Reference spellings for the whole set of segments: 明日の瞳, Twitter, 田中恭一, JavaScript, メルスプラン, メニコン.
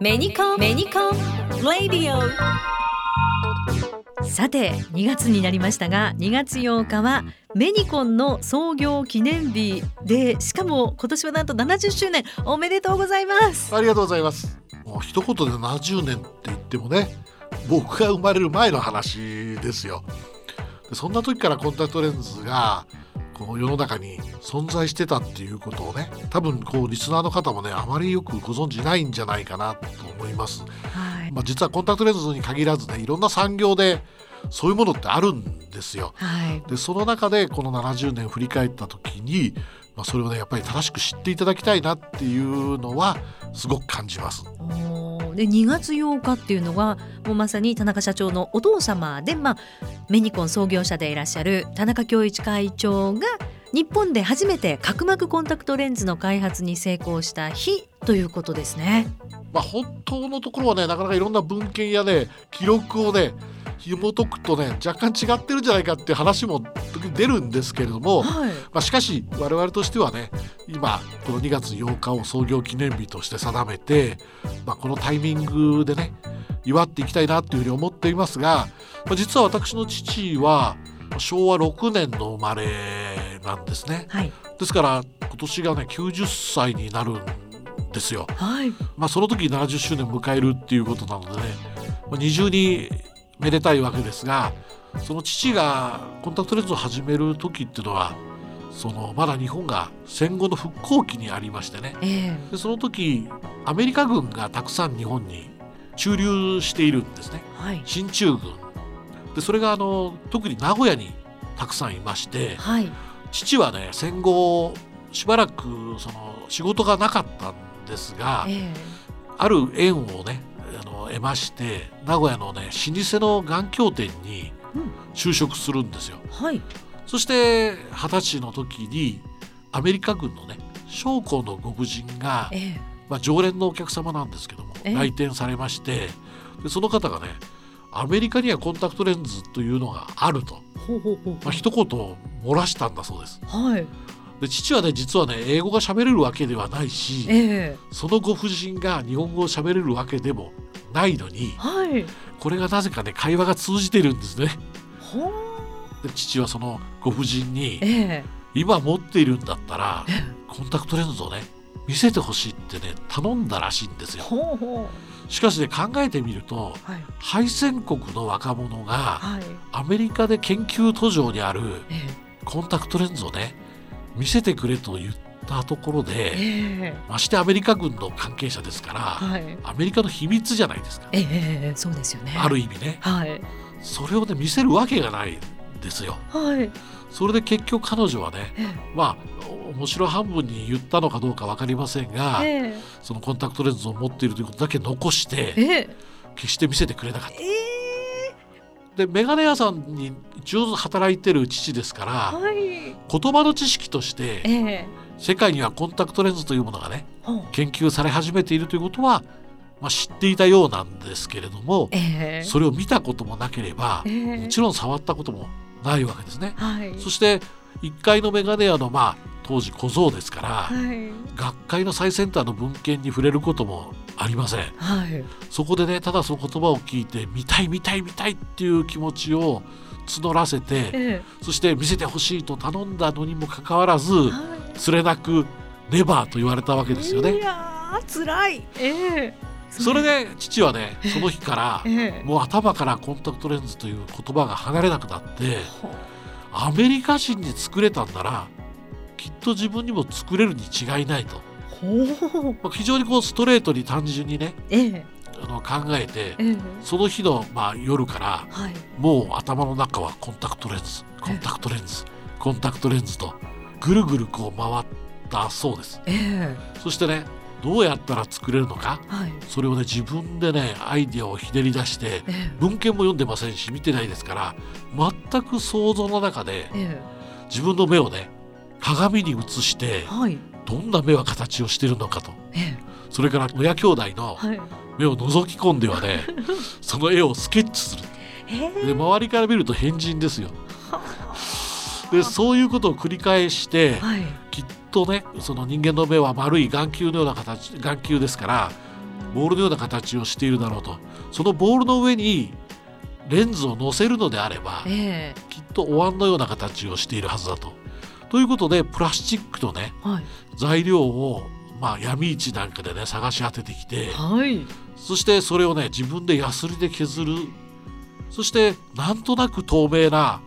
メニコンレディオ。さて2月になりましたが、2月8日はメニコンの創業記念日で、しかも今年はなんと70周年、おめでとうございます。ありがとうございます。もう一言で70年って言ってもね、僕が生まれる前の話ですよ。そんな時からコンタクトレンズがこの世の中に存在してたっていうことをね、多分こうリスナーの方もね、あまりよくご存じないんじゃないかなと思います、はい。実はコンタクトレンズに限らずね、いろんな産業でそういうものってあるんですよ、はい、でその中でこの70年振り返った時に、それをねやっぱり正しく知っていただきたいなっていうのはすごく感じます。で2月8日っていうのはもうまさに田中社長のお父様で、メニコン創業者でいらっしゃる田中恭一会長が日本で初めて角膜コンタクトレンズの開発に成功した日ということですね。本当のところはね、なかなかいろんな文献やね、記録をね紐解くとね、若干違ってるんじゃないかって話も出るんですけれども、はい、しかし我々としてはね、今この2月8日を創業記念日として定めて、このタイミングでね祝っていきたいなというふうに思っていますが、実は私の父は昭和6年の生まれなんですね、はい、ですから今年がね90歳になるんですよ、はい。その時70周年迎えるっていうことなのでね、二重にめでたいわけですが、その父がコンタクトレンズを始める時っていうのは、まだ日本が戦後の復興期にありましてね、でその時アメリカ軍がたくさん日本に駐留しているんですね、はい、進駐軍で、それが特に名古屋にたくさんいまして、はい、父はね戦後しばらく仕事がなかったんですが、ある縁をね得まして、名古屋のね老舗の眼鏡店に就職するんですよ、うん、はい、そして20歳の時にアメリカ軍のね将校のご婦人が、常連のお客様なんですけども、来店されまして、でその方がね、アメリカにはコンタクトレンズというのがあると、一言漏らしたんだそうです、はい。で父はね実はね英語が喋れるわけではないし、そのご婦人が日本語を喋れるわけでもないのに、はい、これがなぜかね会話が通じてるんですね。ほー。で父はそのご婦人に、今持っているんだったらコンタクトレンズをね見せてほしいってね頼んだらしいんですよ。ほうほう。しかしね考えてみると、はい、敗戦国の若者が、はい、アメリカで研究途上にあるコンタクトレンズをね見せてくれと言ったところで、ましてアメリカ軍の関係者ですから、はい、アメリカの秘密じゃないですか、そうですよね、ある意味ね、はい、それをね見せるわけがないんですよ、はい、それで結局彼女はね、面白半分に言ったのかどうか分かりませんが、そのコンタクトレンズを持っているということだけ残して、決して見せてくれなかった、でメガネ屋さんに一応働いてる父ですから、言葉の知識として、世界にはコンタクトレンズというものがね研究され始めているということは、知っていたようなんですけれども、それを見たこともなければ、もちろん触ったこともないわけですね、はい、そして1階のメガネ屋の、当時小僧ですから、学会の最先端の文献に触れることもありません、はい、そこでねただその言葉を聞いて見たいっていう気持ちを募らせて、そして見せてほしいと頼んだのにもかかわらず、つれなくネバーと言われたわけですよね。いやつらい、それで父はねその日から、もう頭からコンタクトレンズという言葉が離れなくなって、アメリカ人に作れたんならきっと自分にも作れるに違いないと、非常にこうストレートに単純にね、考えて、その日の夜から、もう頭の中はコンタクトレンズとぐるぐるこう回ったそうです、そしてねどうやったら作れるのか、それをね自分でねアイデアをひねり出して、文献も読んでませんし見てないですから全く想像の中で、自分の目をね鏡に映して、どんな目は形をしているのかと、それから親兄弟の目を覗き込んではね、その絵をスケッチする、で周りから見ると変人ですよ。でそういうことを繰り返して、きっとねその人間の目は丸い眼球のような形、眼球ですからボールのような形をしているだろうと。そのボールの上にレンズを乗せるのであれば、きっとお椀のような形をしているはずだと。ということでプラスチックのね、材料を闇市なんかでね探し当ててきて、そしてそれをね自分でヤスリで削る。そしてなんとなく透明な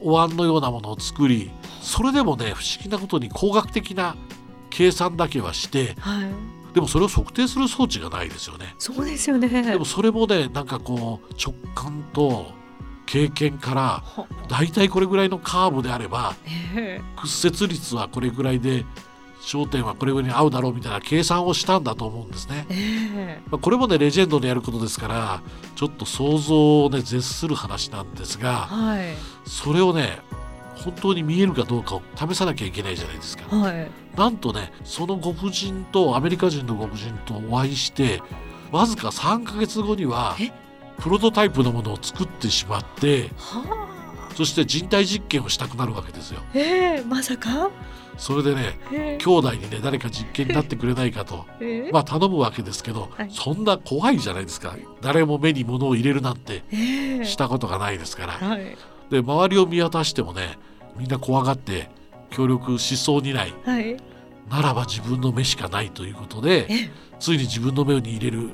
お椀のようなものを作り、それでもね不思議なことに工学的な計算だけはして、でもそれを測定する装置がないですよね。そうですよね。でもそれもねなんかこう直感と経験からだいたいこれぐらいのカーブであれば屈折率はこれぐらいで焦点はこれぐらいに合うだろうみたいな計算をしたんだと思うんですね。これもねレジェンドでやることですからちょっと想像をね絶する話なんですが、それをね本当に見えるかどうかを試さなきゃいけないじゃないですか。なんとねそのご婦人とアメリカ人のご婦人とお会いしてわずか3ヶ月後にはプロトタイプのものを作ってしまって、そして人体実験をしたくなるわけですよ。まさかそれでね、兄弟にね誰か実験になってくれないかと、頼むわけですけど、そんな怖いじゃないですか。誰も目に物を入れるなんてしたことがないですから、で周りを見渡してもねみんな怖がって協力しそうにない、ならば自分の目しかないということで、ついに自分の目に入れる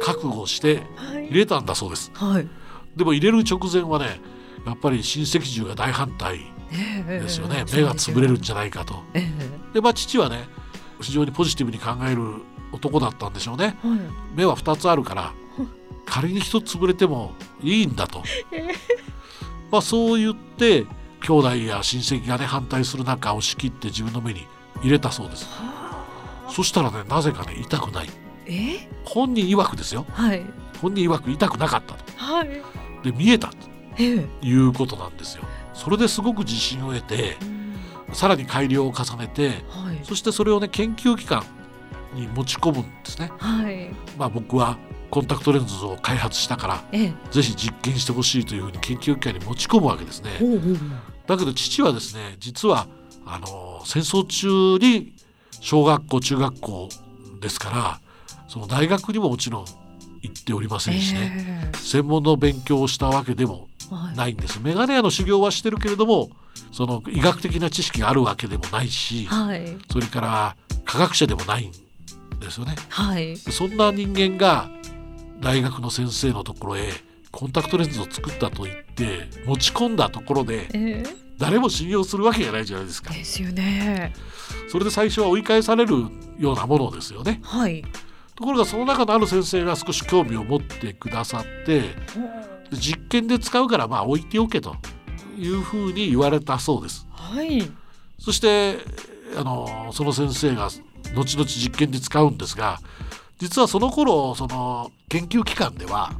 覚悟をして入れたんだそうです。でも入れる直前はねやっぱり親戚中が大反対ですよね。目が潰れるんじゃないかと。で父はね非常にポジティブに考える男だったんでしょうね。目は2つあるから仮に1つ潰れてもいいんだと、そう言って兄弟や親戚がね反対する中押し切って自分の目に入れたそうです。そしたらねなぜかね痛くない。本人曰くですよ、本人曰く痛くなかったと、で見えたということなんですよ。それですごく自信を得てさらに改良を重ねて、そしてそれをね研究機関に持ち込むんですね。僕はコンタクトレンズを開発したから、ぜひ実験してほしいというふうに研究機関に持ち込むわけですね。だけど父はですね実は戦争中に小学校中学校ですからその大学にももちろん行っておりませんしね、専門の勉強をしたわけでもないんです。メガネ屋の修行はしてるけれどもその医学的な知識があるわけでもないし、それから科学者でもないんですよね。そんな人間が大学の先生のところへコンタクトレンズを作ったと言って持ち込んだところで、誰も信用するわけがないじゃないですか。ですよね。それで最初は追い返されるようなものですよね。ところがその中のある先生が少し興味を持ってくださって、実験で使うから置いておけというふうに言われたそうです。そしてその先生が後々実験で使うんですが、実はその頃その研究機関では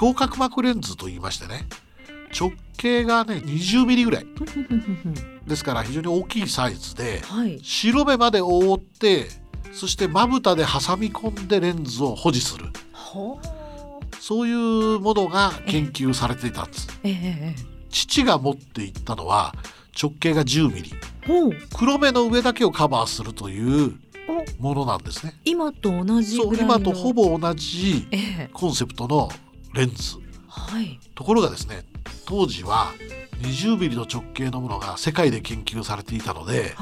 胸郭膜レンズといいましてね、直径がね20ミリぐらいですから非常に大きいサイズで白目まで覆って、そしてまぶたで挟み込んでレンズを保持する、そういうものが研究されていたんです。父が持っていったのは直径が10ミリ、黒目の上だけをカバーするというものなんですね。今と同じぐらいの、今とほぼ同じコンセプトのレンズ、ところがですね当時は20ミリの直径のものが世界で研究されていたので、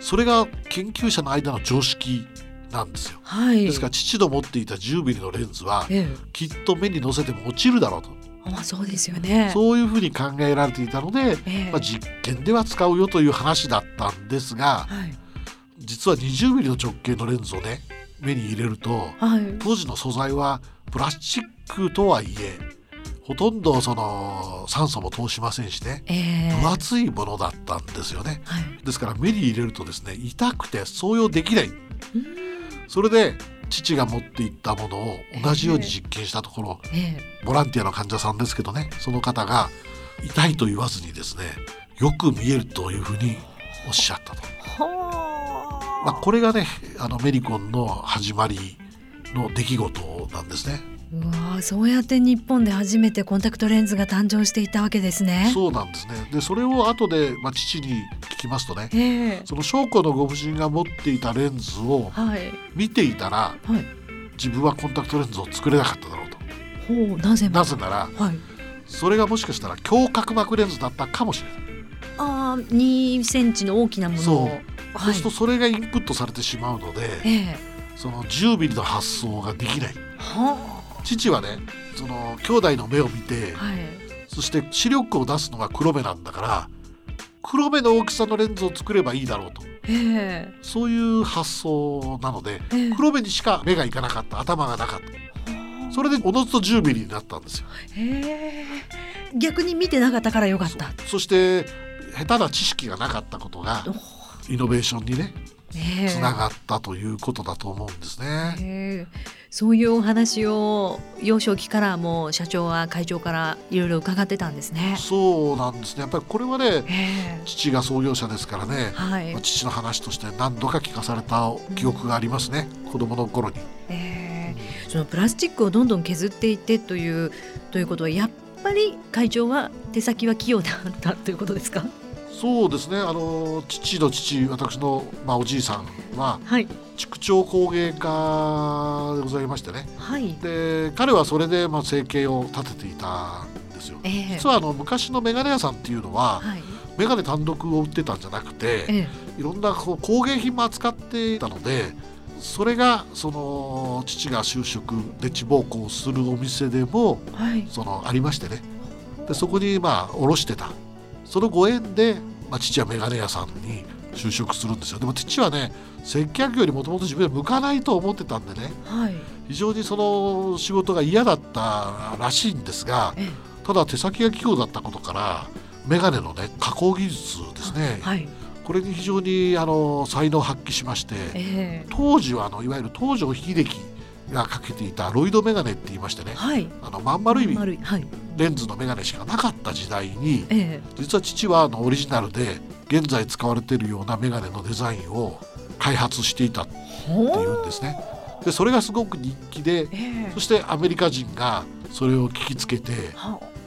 それが研究者の間の常識なんですよ。ですから父の持っていた10ミリのレンズはきっと目に乗せても落ちるだろうと、そうですよね。そういうふうに考えられていたので、実験では使うよという話だったんですが、実は20ミリの直径のレンズをね目に入れると、当時の素材はプラスチックとはいえほとんどその酸素も通しませんしね、分厚いものだったんですよね。ですから目に入れるとですね痛くて装用できない。それで父が持っていったものを同じように実験したところ、ボランティアの患者さんですけどね、その方が痛いと言わずにですねよく見えるというふうにおっしゃったと。これがねメリコンの始まりの出来事なんですね。そうやって日本で初めてコンタクトレンズが誕生していたわけですね。そうなんですね。でそれを後で、父に聞きますとね、その将校のご婦人が持っていたレンズを見ていたら、自分はコンタクトレンズを作れなかっただろうと。ほう、なぜなら、はい、それがもしかしたら胸郭膜レンズだったかもしれない。あ、2センチの大きなものを、そう、はい、そうするとそれがインプットされてしまうので、その10ミリの発想ができない。はあ、父はね、その兄弟の目を見て、はい、そして視力を出すのが黒目なんだから黒目の大きさのレンズを作ればいいだろうと、そういう発想なので、黒目にしか目がいかなかった、頭がなかった。それでおのずと10ミリになったんですよ。逆に見てなかったからよかった。 そして下手な知識がなかったことがイノベーションにねつながったということだと思うんですね。そういうお話を幼少期からもう社長は会長からいろいろ伺ってたんですね。そうなんですね。やっぱりこれはね、父が創業者ですからね、はい、まあ、父の話として何度か聞かされた記憶がありますね、子供の頃に。そのプラスチックをどんどん削っていってということは、やっぱり会長は手先は器用だったということですか？そうですね。父の父、私の、まあ、おじいさんは、はい、畜長工芸家でございましてね、はい、で彼はそれで、まあ、生計を立てていたんですよ。実は昔のメガネ屋さんっていうのは、はい、メガネ単独を売ってたんじゃなくて、いろんなこう工芸品も扱っていたので、それがその父が就職で地奉公するお店でも、はい、そのありましてね、でそこにまあ卸してた。そのご縁で、まあ、父はメガネ屋さんに就職するんですよ。でも父はね、接客よりもともと自分は向かないと思ってたんでね、はい、非常にその仕事が嫌だったらしいんですが、ただ手先が器用だったことからメガネのね、加工技術ですね、はい、これに非常に才能を発揮しまして、当時はいわゆる東条英機がかけていたロイドメガネって言いましてね、はい、まん丸いレンズのメガネしかなかった時代に、実は父はオリジナルで現在使われているようなメガネのデザインを開発していたっていうんですね。でそれがすごく人気で、そしてアメリカ人がそれを聞きつけて、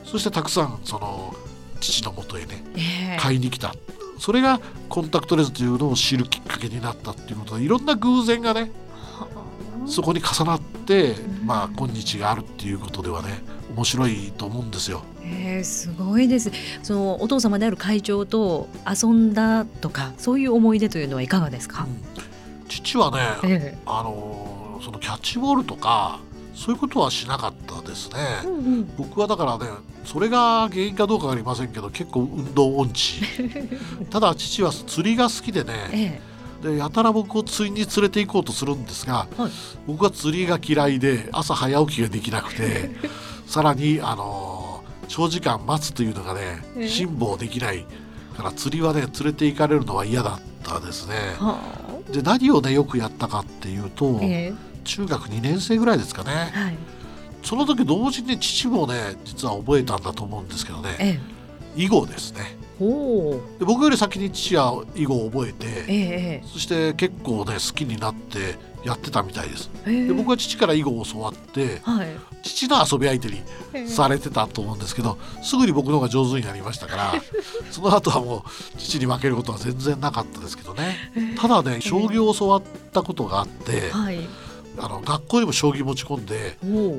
そしてたくさんその父の元へね、買いに来た。それがコンタクトレンズというのを知るきっかけになったっていうことで、いろんな偶然がねそこに重なって、まあ、今日があるっていうことではね、面白いと思うんですよ。すごいです。そのお父様である会長と遊んだとか、そういう思い出というのはいかがですか？父はね、そのキャッチボールとかそういうことはしなかったですね、僕は。だからね、それが原因かどうかはありませんけど、結構運動音痴ただ父は釣りが好きでね、でやたら僕を釣りに連れて行こうとするんですが、はい、僕は釣りが嫌いで朝早起きができなくてさらに長時間待つというのがね、辛抱できないから釣りはね、連れて行かれるのは嫌だったですね。で何をねよくやったかっていうと、中学2年生ぐらいですかね、はい、その時同時に父もね実は覚えたんだと思うんですけどね、囲碁ですね。で僕より先に父は囲碁を覚えて、そして結構ね好きになってやってたみたいです。で僕は父から囲碁を教わって、はい、父の遊び相手にされてたと思うんですけど、すぐに僕の方が上手になりましたからその後はもう父に負けることは全然なかったですけどね。ただね、将棋を教わったことがあって、学校にも将棋持ち込んで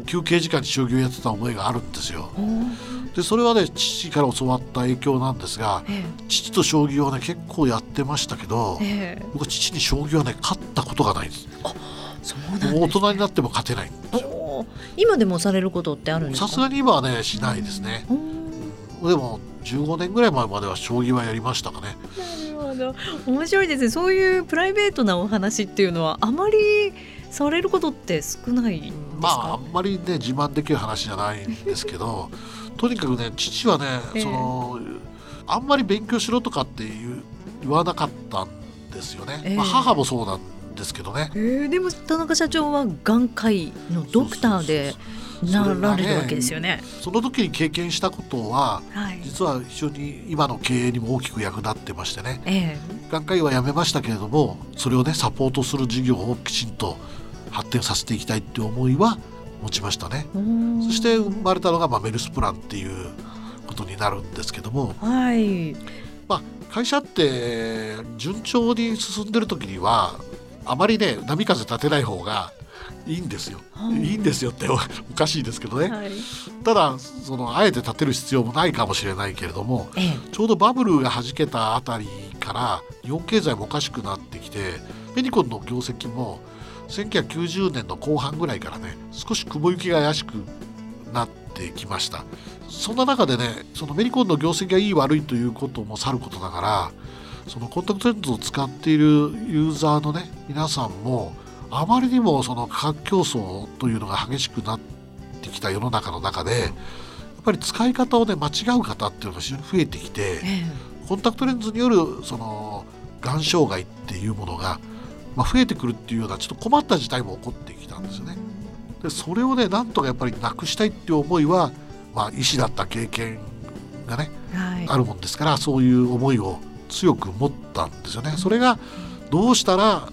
休憩時間に将棋をやってた覚えがあるんですよ。でそれはね、父から教わった影響なんですが、父と将棋をね結構やってましたけど、僕は父に将棋はね勝ったことがないです。あ、そうなんですね。大人になっても勝てないんですよ。今でもされることってあるんですか？さすがに今はねしないですね。でも15年ぐらい前までは将棋はやりましたかね。面白いですね。そういうプライベートなお話っていうのはあまりされることって少ないですか？まああんまりね自慢できる話じゃないんですけどとにかくね、父はね、あんまり勉強しろとかって言わなかったんですよね、母もそうなんですけどね、でも田中社長は眼科医のドクターでなられるわけですよね。その時に経験したことは、実は非常に今の経営にも大きく役立ってましてね、眼科医はやめましたけれども、それをねサポートする事業をきちんと発展させていきたいって思いは持ちましたね。そして生まれたのが、メルスプランっていうことになるんですけども、会社って順調に進んでる時にはあまりね波風立てない方がいいんですよ、はい、いいんですよっておかしいですけどね、はい、ただそのあえて立てる必要もないかもしれないけれども、ええ、ちょうどバブルが弾けたあたりから日本経済もおかしくなってきてペニコンの業績も1990年の後半ぐらいからね少し雲行きが怪しくなってきました。そんな中でねそのメリコンの業績がいい悪いということもさることながらそのコンタクトレンズを使っているユーザーのね皆さんもあまりにもその価格競争というのが激しくなってきた世の中の中でやっぱり使い方をね間違う方っていうのが非常に増えてきて、コンタクトレンズによるその眼障害っていうものが増えてくるっていうようなちょっと困った事態も起こってきたんですよね。でそれをねなんとかやっぱりなくしたいっていう思いは、医師だった経験がね、はい、あるもんですからそういう思いを強く持ったんですよね。それがどうしたら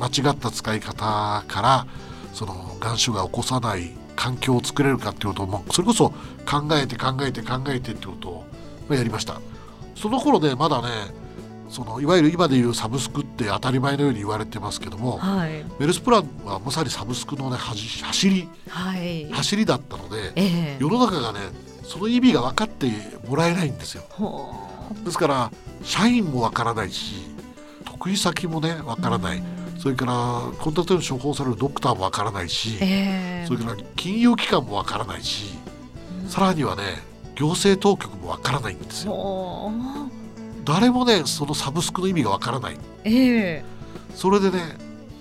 間違った使い方からその眼臭が起こさない環境を作れるかっていうことをもうそれこそ考えてってことをやりました。その頃ねまだねそのいわゆる今でいうサブスクって当たり前のように言われてますけども、はい、メルスプランはまさにサブスクの、ね、走りだったので、世の中がねその意味が分かってもらえないんですよ。ですから社員も分からないし得意先もね分からない、それからコンタクトレンズ処方されるドクターも分からないし、それから金融機関も分からないし、さらにはね行政当局も分からないんですよ。誰もねそのサブスクの意味がわからない、それでね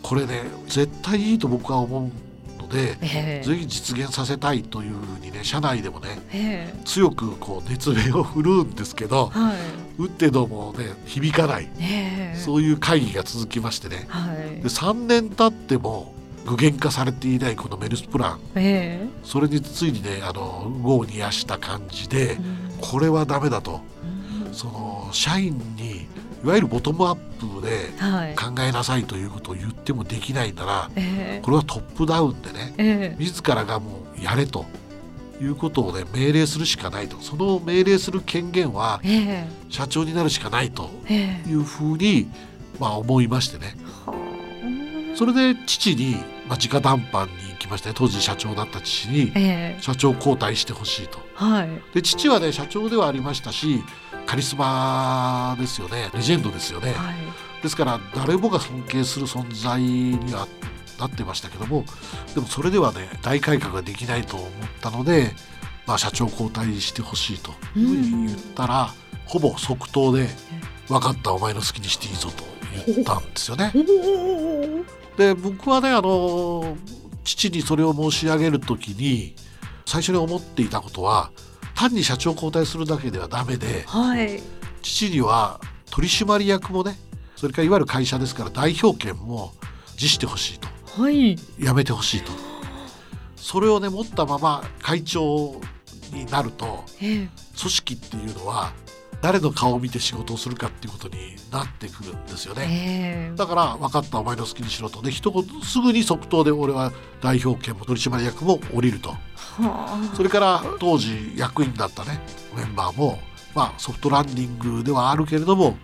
これね絶対いいと僕は思うので、ぜひ実現させたいというふうにね社内でもね、強くこう熱弁を振るうんですけど、打ってどうもね響かない、そういう会議が続きましてね、で3年経っても具現化されていないこのメルスプラン、それについにね業を煮やした感じで、これはダメだと、その社員にいわゆるボトムアップで考えなさいということを言ってもできないなら、これはトップダウンでね、自らがもうやれということをね命令するしかないと、その命令する権限は社長になるしかないというふうに思いましてね、それで父に直談判に行きまして、当時社長だった父に社長交代してほしいと、で父はね社長ではありましたしカリスマですよね、レジェンドですよね、ですから誰もが尊敬する存在にはなってましたけども、でもそれではね大改革ができないと思ったので、社長交代してほしいというふうに言ったら、ほぼ即答で分かったお前の好きにしていいぞと言ったんですよね。で僕はね父にそれを申し上げるときに最初に思っていたことは、単に社長交代するだけではダメで、父には取締役もね、それからいわゆる会社ですから代表権も辞してほしいと、やめてほしいと、それをね持ったまま会長になると、組織っていうのは誰の顔を見て仕事をするかっていうことになってくるんですよね、だから分かったお前の好きにしろと、で一言すぐに即答で俺は代表権も取締役も降りると、それから当時役員だったねメンバーも、ソフトランディングではあるけれども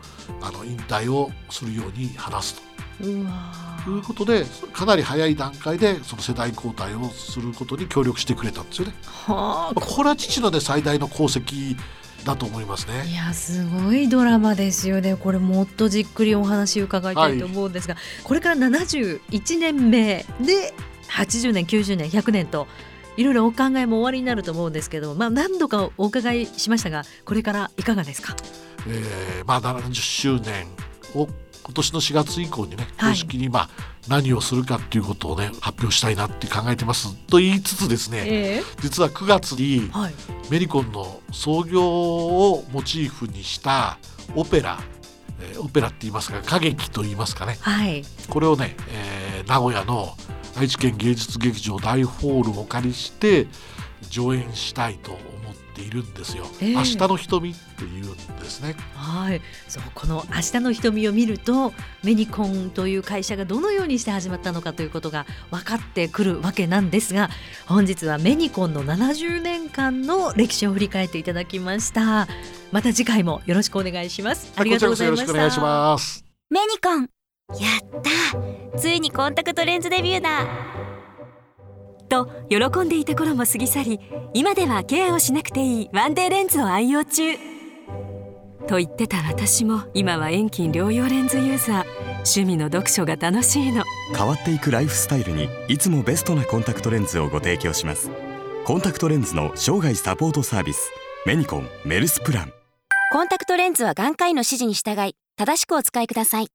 引退をするように話すということで、かなり早い段階でその世代交代をすることに協力してくれたんですよね。これは父の、ね、最大の功績だと思いますね。いやすごいドラマですよね。これもっとじっくりお話伺いたいと思うんですが、これから71年目で80年90年100年といろいろお考えもおありになると思うんですけど、何度かお伺いしましたがこれからいかがですか？70周年を今年の4月以降にね公式に何をするかっていうことをね発表したいなって考えてますと言いつつですね、実は9月にメリコンの創業をモチーフにしたオペラって言いますか歌劇と言いますかね、これをね、名古屋の愛知県芸術劇場大ホールをお借りして上演したいと思っているんですよ。明日の瞳っていうんですね、そうこの明日の瞳を見るとメニコンという会社がどのようにして始まったのかということが分かってくるわけなんですが、本日はメニコンの70年間の歴史を振り返っていただきました。また次回もよろしくお願いします。ありがとうございました。こちらこそよろしくお願いします。メニコンやった、ついにコンタクトレンズデビューだ。と喜んでいた頃も過ぎ去り、今ではケアをしなくていいワンデーレンズを愛用中と言ってた私も、今は遠近両用レンズユーザー。趣味の読書が楽しいの。変わっていくライフスタイルにいつもベストなコンタクトレンズをご提供します。コンタクトレンズの生涯サポートサービス、メニコンメルスプラン。コンタクトレンズは眼科医の指示に従い正しくお使いください。